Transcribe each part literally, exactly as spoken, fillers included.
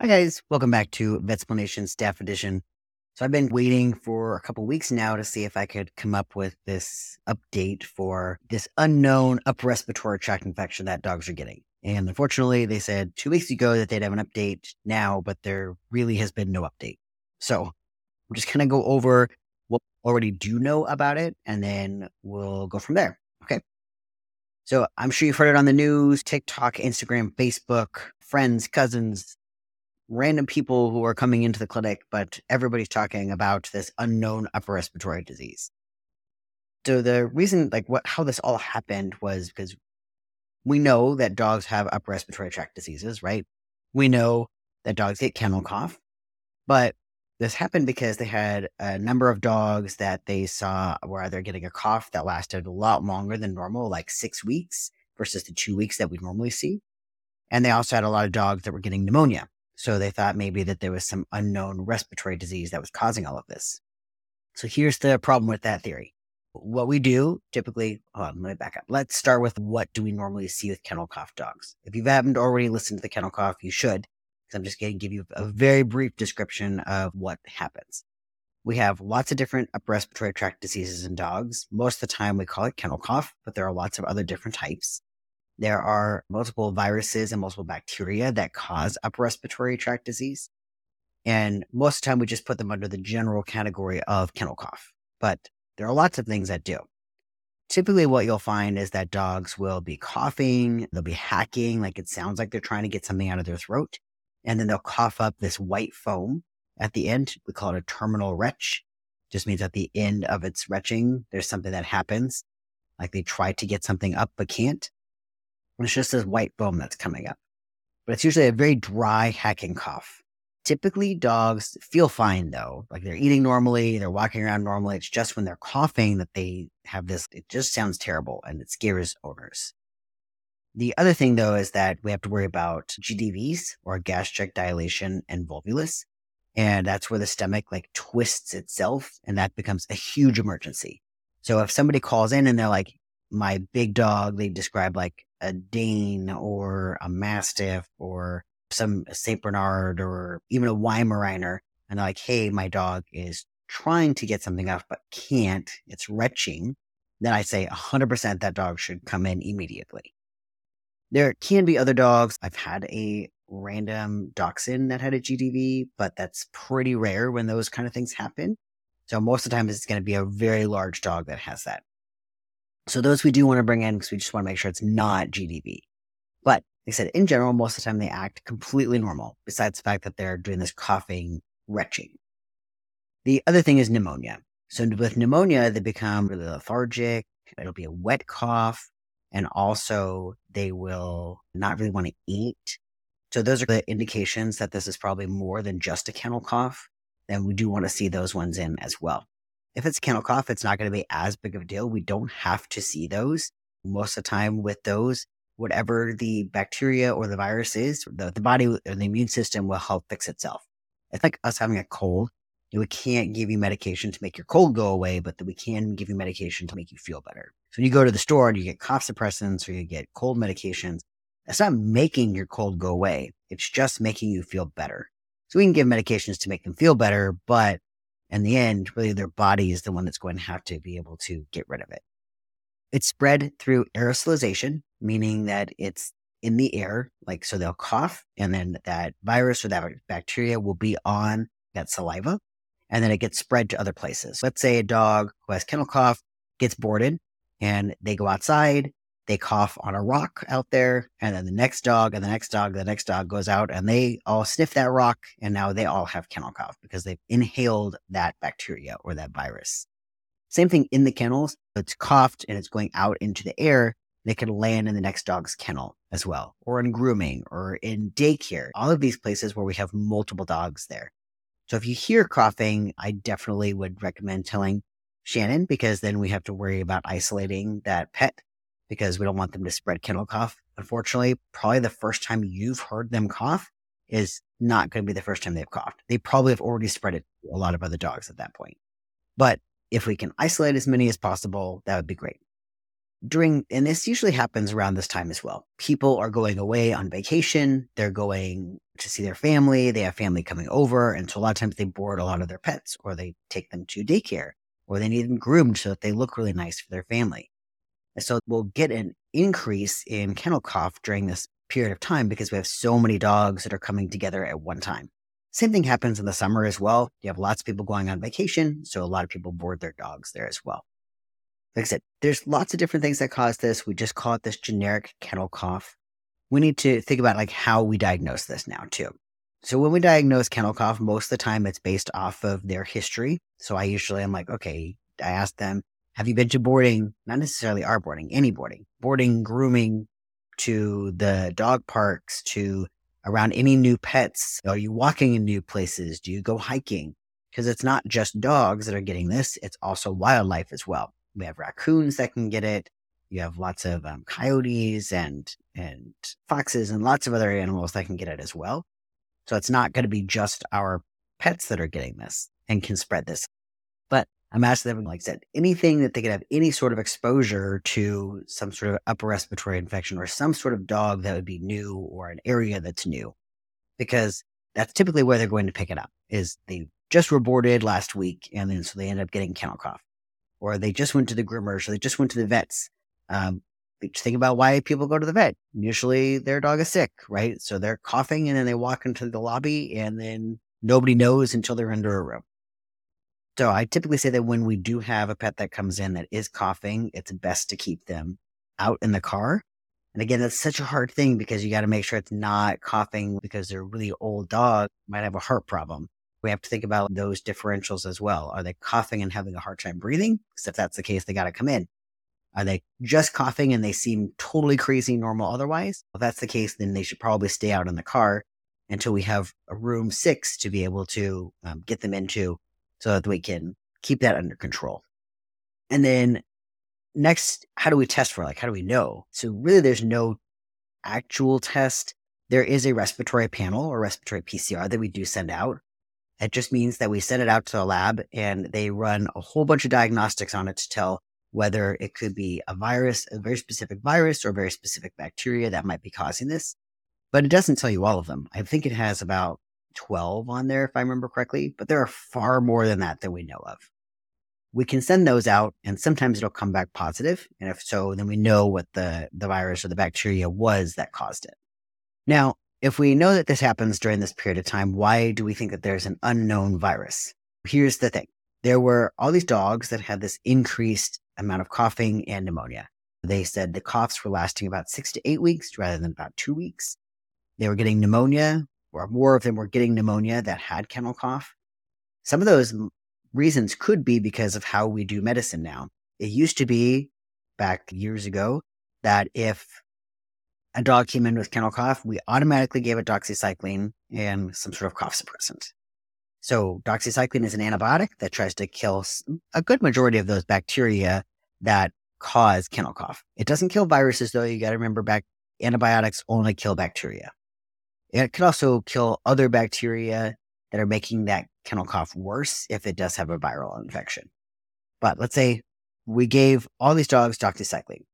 Hi guys, welcome back to Vetsplanation Staff Edition. So I've been waiting for a couple weeks now to see if I could come up with this update for this unknown upper respiratory tract infection that dogs are getting. And unfortunately, they said two weeks ago that they'd have an update now, but there really has been no update. So we're just going to go over what we already do know about it, and then we'll go from there. Okay. So I'm sure you've heard it on the news, TikTok, Instagram, Facebook, friends, cousins, random people who are coming into the clinic, but everybody's talking about this unknown upper respiratory disease. So the reason, like what, how this all happened was because we know that dogs have upper respiratory tract diseases, right? We know that dogs get kennel cough, but this happened because they had a number of dogs that they saw were either getting a cough that lasted a lot longer than normal, like six weeks versus the two weeks that we normally see. And they also had a lot of dogs that were getting pneumonia. So they thought maybe that there was some unknown respiratory disease that was causing all of this. So here's the problem with that theory. What we do typically, hold on, let me back up. Let's start with what do we normally see with kennel cough dogs. If you haven't already listened to the kennel cough, you should, because I'm just going to give you a very brief description of what happens. We have lots of different upper respiratory tract diseases in dogs. Most of the time we call it kennel cough, but there are lots of other different types. There are multiple viruses and multiple bacteria that cause upper respiratory tract disease. And most of the time, we just put them under the general category of kennel cough. But there are lots of things that do. Typically, what you'll find is that dogs will be coughing, they'll be hacking, like it sounds like they're trying to get something out of their throat. And then they'll cough up this white foam at the end. We call it a terminal retch. Just means at the end of its retching, there's something that happens. Like they try to get something up but can't. It's just this white foam that's coming up. But it's usually a very dry hacking cough. Typically, dogs feel fine, though. Like they're eating normally, they're walking around normally. It's just when they're coughing that they have this, it just sounds terrible and it scares owners. The other thing, though, is that we have to worry about G D Vs, or gastric dilation and volvulus. And that's where the stomach like twists itself, and that becomes a huge emergency. So if somebody calls in and they're like, my big dog, they describe like a Dane or a Mastiff or some Saint Bernard or even a Weimaraner. And they're like, hey, my dog is trying to get something off, but can't. It's retching. Then I say one hundred percent that dog should come in immediately. There can be other dogs. I've had a random dachshund that had a G D V, but that's pretty rare when those kind of things happen. So most of the time, it's going to be a very large dog that has that. So those we do want to bring in because we just want to make sure it's not G D V. But like I said, in general, most of the time they act completely normal, besides the fact that they're doing this coughing, retching. The other thing is pneumonia. So with pneumonia, they become really lethargic. It'll be a wet cough. And also they will not really want to eat. So those are the indications that this is probably more than just a kennel cough. Then we do want to see those ones in as well. If it's kennel cough, it's not going to be as big of a deal. We don't have to see those. Most of the time with those, whatever the bacteria or the virus is, the, the body or the immune system will help fix itself. It's like us having a cold. We can't give you medication to make your cold go away, but we can give you medication to make you feel better. So when you go to the store and you get cough suppressants or you get cold medications, that's not making your cold go away. It's just making you feel better. So we can give medications to make them feel better, but in the end, really their body is the one that's going to have to be able to get rid of it. It's spread through aerosolization, meaning that it's in the air. Like, so they'll cough and then that virus or that bacteria will be on that saliva and then it gets spread to other places. Let's say a dog who has kennel cough gets boarded and they go outside, they cough on a rock out there, and then the next dog and the next dog, the next dog goes out and they all sniff that rock. And now they all have kennel cough because they've inhaled that bacteria or that virus. Same thing in the kennels. It's coughed and it's going out into the air. They can land in the next dog's kennel as well, or in grooming or in daycare, all of these places where we have multiple dogs there. So if you hear coughing, I definitely would recommend telling Shannon, because then we have to worry about isolating that pet, because we don't want them to spread kennel cough. Unfortunately, probably the first time you've heard them cough is not going to be the first time they've coughed. They probably have already spread it to a lot of other dogs at that point. But if we can isolate as many as possible, that would be great. During, and this usually happens around this time as well. People are going away on vacation. They're going to see their family. They have family coming over. And so a lot of times they board a lot of their pets, or they take them to daycare, or they need them groomed so that they look really nice for their family. And so we'll get an increase in kennel cough during this period of time because we have so many dogs that are coming together at one time. Same thing happens in the summer as well. You have lots of people going on vacation, so a lot of people board their dogs there as well. Like I said, there's lots of different things that cause this. We just call it this generic kennel cough. We need to think about like how we diagnose this now too. So when we diagnose kennel cough, most of the time it's based off of their history. So I usually am like, okay, I ask them, have you been to boarding? Not necessarily our boarding, any boarding, boarding, grooming, to the dog parks, to around any new pets. Are you walking in new places? Do you go hiking? Because it's not just dogs that are getting this. It's also wildlife as well. We have raccoons that can get it. You have lots of um, coyotes and and foxes and lots of other animals that can get it as well. So it's not going to be just our pets that are getting this and can spread this. But I'm asking them, like I said, anything that they could have any sort of exposure to some sort of upper respiratory infection or some sort of dog that would be new or an area that's new, because that's typically where they're going to pick it up, is they just were boarded last week and then so they end up getting kennel cough, or they just went to the groomer, so they just went to the vets. Um, just think about why people go to the vet. Usually their dog is sick, right? So they're coughing and then they walk into the lobby and then nobody knows until they're under a room. So I typically say that when we do have a pet that comes in that is coughing, it's best to keep them out in the car. And again, that's such a hard thing because you got to make sure it's not coughing because they're really old dog, might have a heart problem. We have to think about those differentials as well. Are they coughing and having a hard time breathing? Because if that's the case, they got to come in. Are they just coughing and they seem totally crazy normal otherwise? If that's the case, then they should probably stay out in the car until we have a room six to be able to um, get them into, so that we can keep that under control. And then next, how do we test for it? Like, how do we know? So really there's no actual test. There is a respiratory panel or respiratory P C R that we do send out. It just means that we send it out to a lab and they run a whole bunch of diagnostics on it to tell whether it could be a virus, a very specific virus or very specific bacteria that might be causing this. But it doesn't tell you all of them. I think it has about twelve on there, if I remember correctly, but there are far more than that that we know of. We can send those out and sometimes it'll come back positive. And if so, then we know what the, the virus or the bacteria was that caused it. Now, if we know that this happens during this period of time, why do we think that there's an unknown virus? Here's the thing. There were all these dogs that had this increased amount of coughing and pneumonia. They said the coughs were lasting about six to eight weeks rather than about two weeks. They were getting pneumonia, or more of them were getting pneumonia that had kennel cough. Some of those reasons could be because of how we do medicine now. It used to be back years ago that if a dog came in with kennel cough, we automatically gave it doxycycline and some sort of cough suppressant. So doxycycline is an antibiotic that tries to kill a good majority of those bacteria that cause kennel cough. It doesn't kill viruses, though. You got to remember, back antibiotics only kill bacteria. It could also kill other bacteria that are making that kennel cough worse if it does have a viral infection. But let's say we gave all these dogs doxycycline.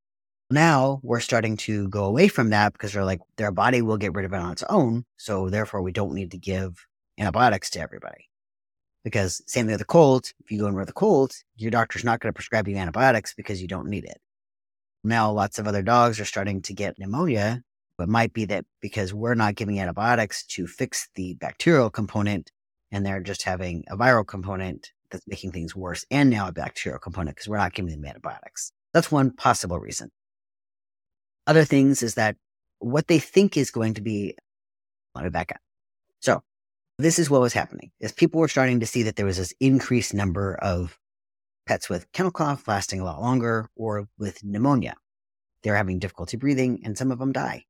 Now we're starting to go away from that because they're like, their body will get rid of it on its own. So therefore, we don't need to give antibiotics to everybody. Because same thing with a cold. If you go in with a cold, your doctor's not going to prescribe you antibiotics because you don't need it. Now lots of other dogs are starting to get pneumonia. But it might be that because we're not giving antibiotics to fix the bacterial component and they're just having a viral component that's making things worse, and now a bacterial component because we're not giving them antibiotics. That's one possible reason. Other things is that what they think is going to be, let me back up. So this is what was happening, is people were starting to see that there was this increased number of pets with kennel cough lasting a lot longer or with pneumonia. They're having difficulty breathing and some of them die.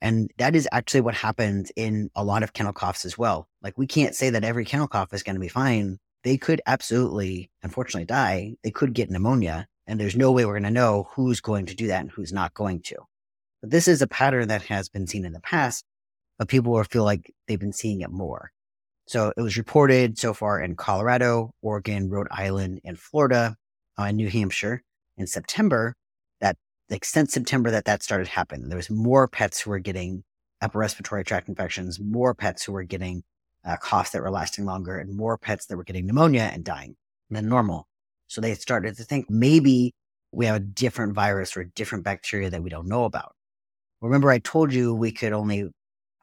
And that is actually what happens in a lot of kennel coughs as well. Like, we can't say that every kennel cough is going to be fine. They could absolutely, unfortunately, die. They could get pneumonia, and there's no way we're going to know who's going to do that and who's not going to. But this is a pattern that has been seen in the past, but people feel like they've been seeing it more. So it was reported so far in Colorado, Oregon, Rhode Island, and Florida, and uh, New Hampshire in September. Like since September that that started happening, there was more pets who were getting upper respiratory tract infections, more pets who were getting uh, coughs that were lasting longer, and more pets that were getting pneumonia and dying than normal. So they started to think maybe we have a different virus or a different bacteria that we don't know about. Remember, I told you we could only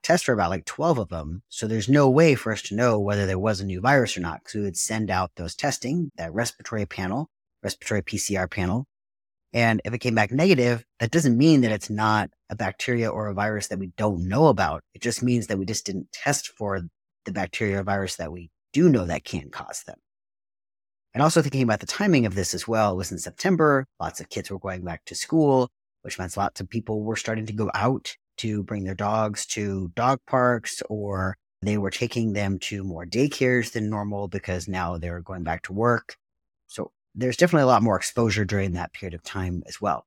test for about like twelve of them. So there's no way for us to know whether there was a new virus or not, because we would send out those testing, that respiratory panel, respiratory P C R panel. And if it came back negative, that doesn't mean that it's not a bacteria or a virus that we don't know about. It just means that we just didn't test for the bacteria or virus that we do know that can cause them. And also thinking about the timing of this as well, it was in September, lots of kids were going back to school, which means lots of people were starting to go out to bring their dogs to dog parks, or they were taking them to more daycares than normal because now they were going back to work. So there's definitely a lot more exposure during that period of time as well.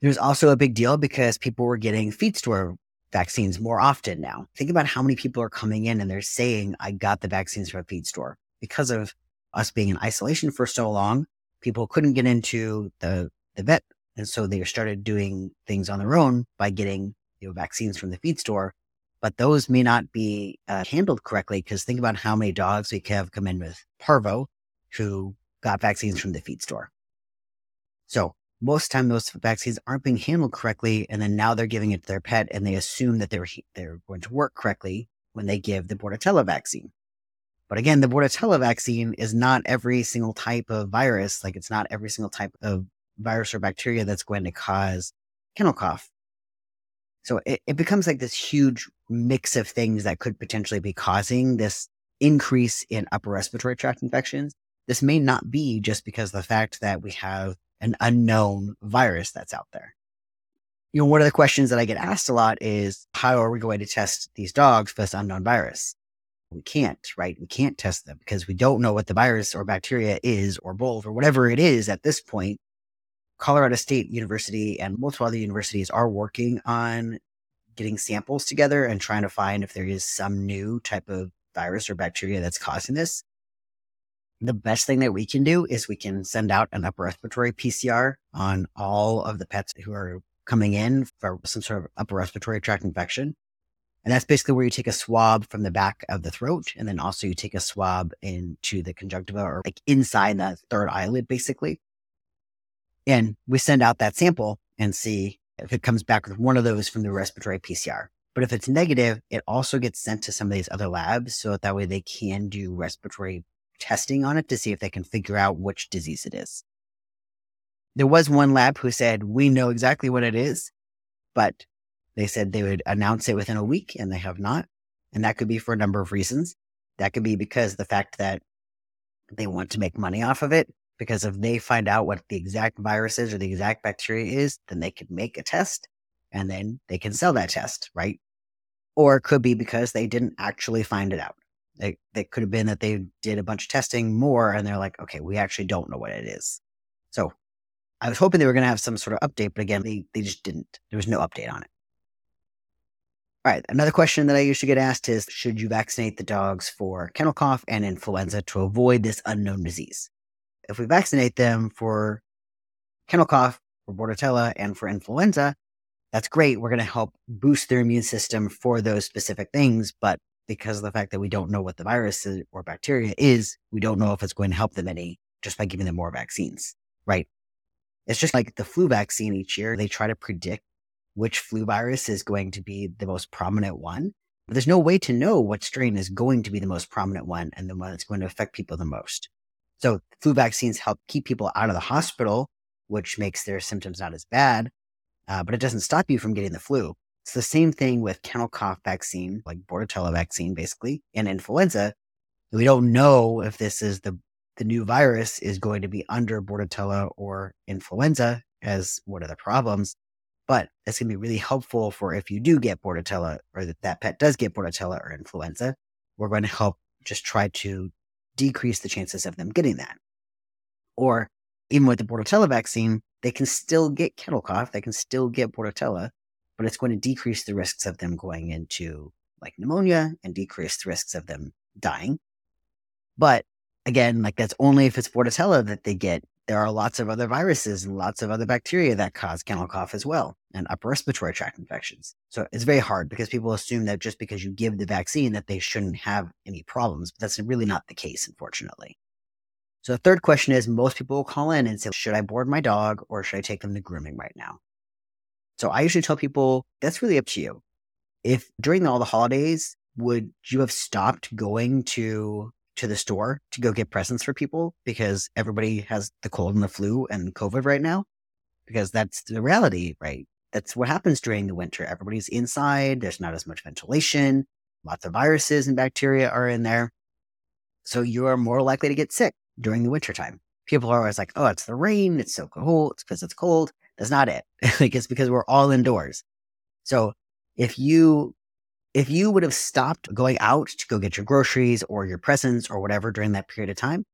There's also a big deal because people were getting feet store vaccines more often now. Think about how many people are coming in and they're saying, I got the vaccines from a feed store. Because of us being in isolation for so long, people couldn't get into the, the vet. And so they started doing things on their own by getting you know, vaccines from the feed store. But those may not be uh, handled correctly, because think about how many dogs we have come in with Parvo who got vaccines from the feed store. So most of the time, those vaccines aren't being handled correctly. And then now they're giving it to their pet and they assume that they're, they're going to work correctly when they give the Bordetella vaccine. But again, the Bordetella vaccine is not every single type of virus. Like it's not every single type of virus or bacteria that's going to cause kennel cough. So it, it becomes like this huge mix of things that could potentially be causing this increase in upper respiratory tract infections. This may not be just because of the fact that we have an unknown virus that's out there. You know, one of the questions that I get asked a lot is, how are we going to test these dogs for this unknown virus? We can't, right? We can't test them because we don't know what the virus or bacteria is, or both, or whatever it is at this point. Colorado State University and multiple other universities are working on getting samples together and trying to find if there is some new type of virus or bacteria that's causing this. The best thing that we can do is we can send out an upper respiratory P C R on all of the pets who are coming in for some sort of upper respiratory tract infection. And that's basically where you take a swab from the back of the throat. And then also you take a swab into the conjunctiva, or like inside the third eyelid, basically. And we send out that sample and see if it comes back with one of those from the respiratory P C R. But if it's negative, it also gets sent to some of these other labs. So that way they can do respiratory testing on it to see if they can figure out which disease it is. There was one lab who said, we know exactly what it is, but they said they would announce it within a week, and they have not. And that could be for a number of reasons. That could be because the fact that they want to make money off of it, because if they find out what the exact virus is or the exact bacteria is, then they can make a test and then they can sell that test, right? Or it could be because they didn't actually find it out. They, they could have been that they did a bunch of testing more and they're like, okay, we actually don't know what it is. So I was hoping they were going to have some sort of update, but again, they, they just didn't. There was no update on it. All right. Another question that I usually get asked is, should you vaccinate the dogs for kennel cough and influenza to avoid this unknown disease? If we vaccinate them for kennel cough, for Bordetella, and for influenza, that's great. We're going to help boost their immune system for those specific things, but because of the fact that we don't know what the virus or bacteria is, we don't know if it's going to help them any just by giving them more vaccines, right? It's just like the flu vaccine each year. They try to predict which flu virus is going to be the most prominent one, but there's no way to know what strain is going to be the most prominent one and the one that's going to affect people the most. So flu vaccines help keep people out of the hospital, which makes their symptoms not as bad, uh, but it doesn't stop you from getting the flu. It's the same thing with kennel cough vaccine, like Bordetella vaccine, basically, and influenza. We don't know if this is the, the new virus is going to be under Bordetella or influenza as one of the problems, but it's going to be really helpful for if you do get Bordetella, or that that pet does get Bordetella or influenza. We're going to help just try to decrease the chances of them getting that. Or even with the Bordetella vaccine, they can still get kennel cough, they can still get Bordetella, but it's going to decrease the risks of them going into like pneumonia and decrease the risks of them dying. But again, like that's only if it's Bordetella that they get there are lots of other viruses and lots of other bacteria that cause kennel cough as well, and upper respiratory tract infections. So it's very hard because people assume that just because you give the vaccine that they shouldn't have any problems. But that's really not the case, unfortunately. So the third question is, most people will call in and say, should I board my dog or should I take them to grooming right now? So I usually tell people, that's really up to you. If during all the holidays, would you have stopped going to to the store to go get presents for people because everybody has the cold and the flu and COVID right now? Because that's the reality, right? That's what happens during the winter. Everybody's inside. There's not as much ventilation. Lots of viruses and bacteria are in there. So you are more likely to get sick during the wintertime. People are always like, oh, it's the rain. It's so cold. It's because it's cold. That's not it. Like, it's because we're all indoors. So if you If you would have stopped going out to go get your groceries or your presents or whatever during that period of time,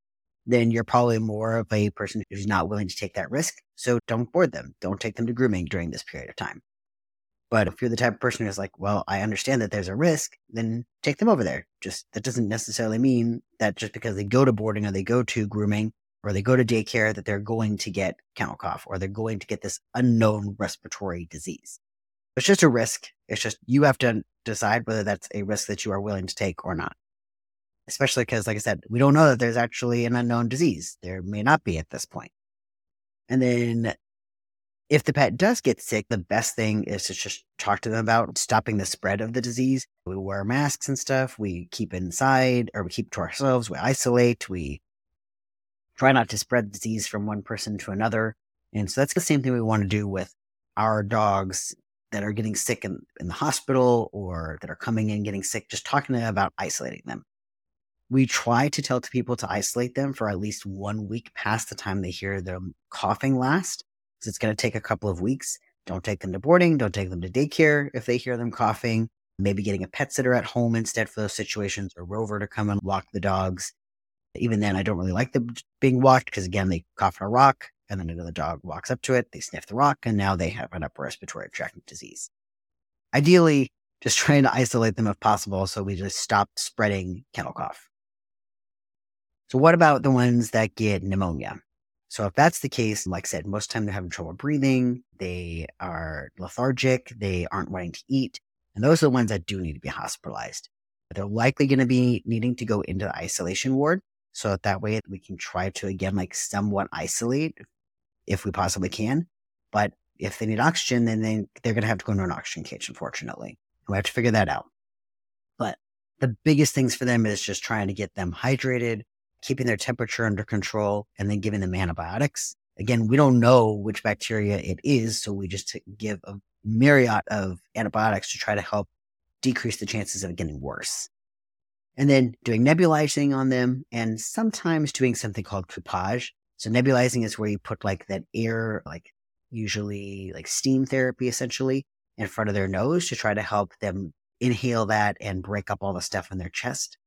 then you're probably more of a person who's not willing to take that risk. So don't board them. Don't take them to grooming during this period of time. But if you're the type of person who's like, well, I understand that there's a risk, then take them over there. Just that doesn't necessarily mean that just because they go to boarding or they go to grooming or they go to daycare that they're going to get kennel cough or they're going to get this unknown respiratory disease. It's just a risk. It's just you have to decide whether that's a risk that you are willing to take or not. Especially because, like I said, we don't know that there's actually an unknown disease. There may not be at this point. And then if the pet does get sick, the best thing is to just talk to them about stopping the spread of the disease. We wear masks and stuff. We keep inside, or we keep to ourselves. We isolate. We try not to spread disease from one person to another. And so that's the same thing we want to do with our dogs that are getting sick in, in the hospital or that are coming in getting sick, just talking to them about isolating them. We try to tell people to isolate them for at least one week past the time they hear them coughing last, because it's going to take a couple of weeks. Don't take them to boarding. Don't take them to daycare if they hear them coughing. Maybe getting a pet sitter at home instead for those situations, or Rover to come and walk the dogs. Even then, I don't really like them being walked because, again, they cough on a rock. And then another dog walks up to it, they sniff the rock, and now they have an upper respiratory tract disease. Ideally, just trying to isolate them if possible so we just stop spreading kennel cough. So what about the ones that get pneumonia? So if that's the case, like I said, most of the time they're having trouble breathing, they are lethargic, they aren't wanting to eat, and those are the ones that do need to be hospitalized. But they're likely going to be needing to go into the isolation ward, so that, that way we can try to, again, like somewhat isolate if we possibly can. But if they need oxygen, then they, they're going to have to go into an oxygen cage, unfortunately. We have to figure that out. But the biggest things for them is just trying to get them hydrated, keeping their temperature under control, and then giving them antibiotics. Again, we don't know which bacteria it is, so we just give a myriad of antibiotics to try to help decrease the chances of it getting worse. And then doing nebulizing on them and sometimes doing something called coupage. So nebulizing is where you put like that air, like usually like steam therapy essentially, in front of their nose to try to help them inhale that and break up all the stuff in their chest.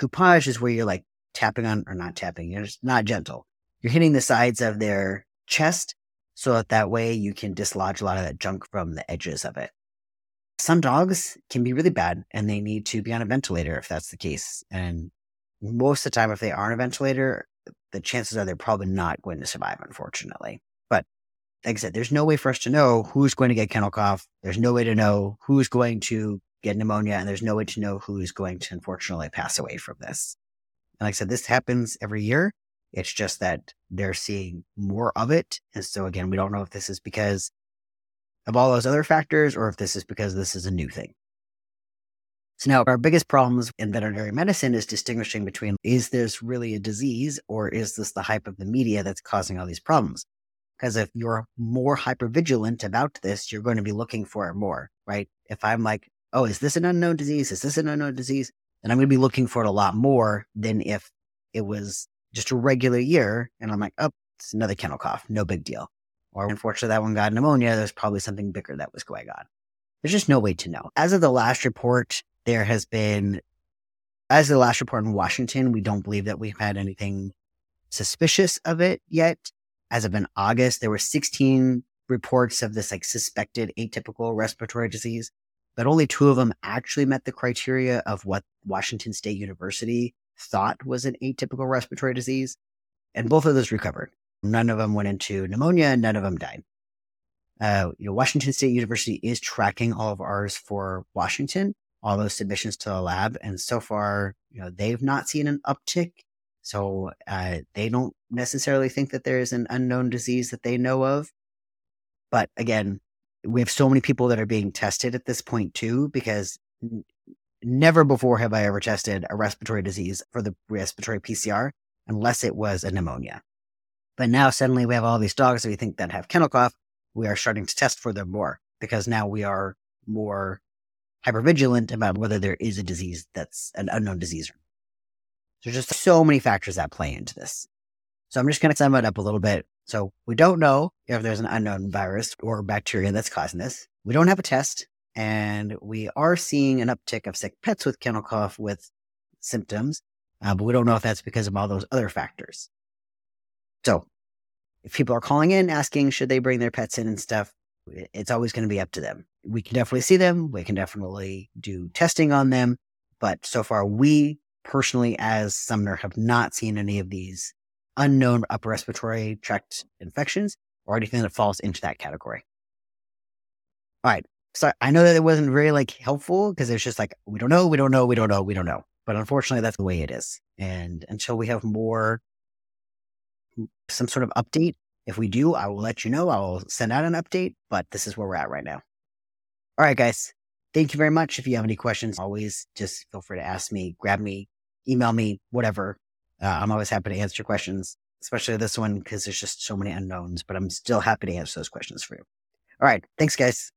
Coupage is where you're like tapping on, or not tapping, you're just not gentle. You're hitting the sides of their chest so that that way you can dislodge a lot of that junk from the edges of it. Some dogs can be really bad and they need to be on a ventilator if that's the case. And most of the time, if they are on a ventilator, the chances are they're probably not going to survive, unfortunately. But like I said, there's no way for us to know who's going to get kennel cough. There's no way to know who's going to get pneumonia. And there's no way to know who's going to, unfortunately, pass away from this. And like I said, this happens every year. It's just that they're seeing more of it. And so again, we don't know if this is because of all those other factors, or if this is because this is a new thing. So now our biggest problems in veterinary medicine is distinguishing between, is this really a disease or is this the hype of the media that's causing all these problems? Because if you're more hypervigilant about this, you're going to be looking for it more, right? If I'm like, oh, is this an unknown disease? Is this an unknown disease? Then I'm going to be looking for it a lot more than if it was just a regular year and I'm like, oh, it's another kennel cough, no big deal. Or unfortunately, that one got pneumonia, there's probably something bigger that was going on. There's just no way to know. As of the last report, there has been, as of the last report in Washington, we don't believe that we've had anything suspicious of it yet. As of in August, there were sixteen reports of this like suspected atypical respiratory disease, but only two of them actually met the criteria of what Washington State University thought was an atypical respiratory disease. And both of those recovered. None of them went into pneumonia. None of them died. Uh, you know, Washington State University is tracking all of ours for Washington, all those submissions to the lab. And so far, you know, they've not seen an uptick. So uh, they don't necessarily think that there is an unknown disease that they know of. But again, we have so many people that are being tested at this point too, because n- never before have I ever tested a respiratory disease for the respiratory P C R unless it was a pneumonia. But now suddenly we have all these dogs that we think that have kennel cough. We are starting to test for them more because now we are more hypervigilant about whether there is a disease that's an unknown disease. There's just so many factors that play into this. So I'm just going to sum it up a little bit. So we don't know if there's an unknown virus or bacteria that's causing this. We don't have a test, and we are seeing an uptick of sick pets with kennel cough with symptoms, uh, but we don't know if that's because of all those other factors. So if people are calling in asking, should they bring their pets in and stuff, it's always going to be up to them. We can definitely see them. We can definitely do testing on them. But so far, we personally as Sumner have not seen any of these unknown upper respiratory tract infections or anything that falls into that category. All right. So I know that it wasn't very like helpful because it's just like, we don't know, we don't know, we don't know, we don't know. But unfortunately, that's the way it is. And until we have more some sort of update. If we do, I will let you know. I will send out an update, but this is where we're at right now. All right, guys. Thank you very much. If you have any questions, always just feel free to ask me, grab me, email me, whatever. Uh, I'm always happy to answer questions, especially this one because there's just so many unknowns, but I'm still happy to answer those questions for you. All right. Thanks, guys.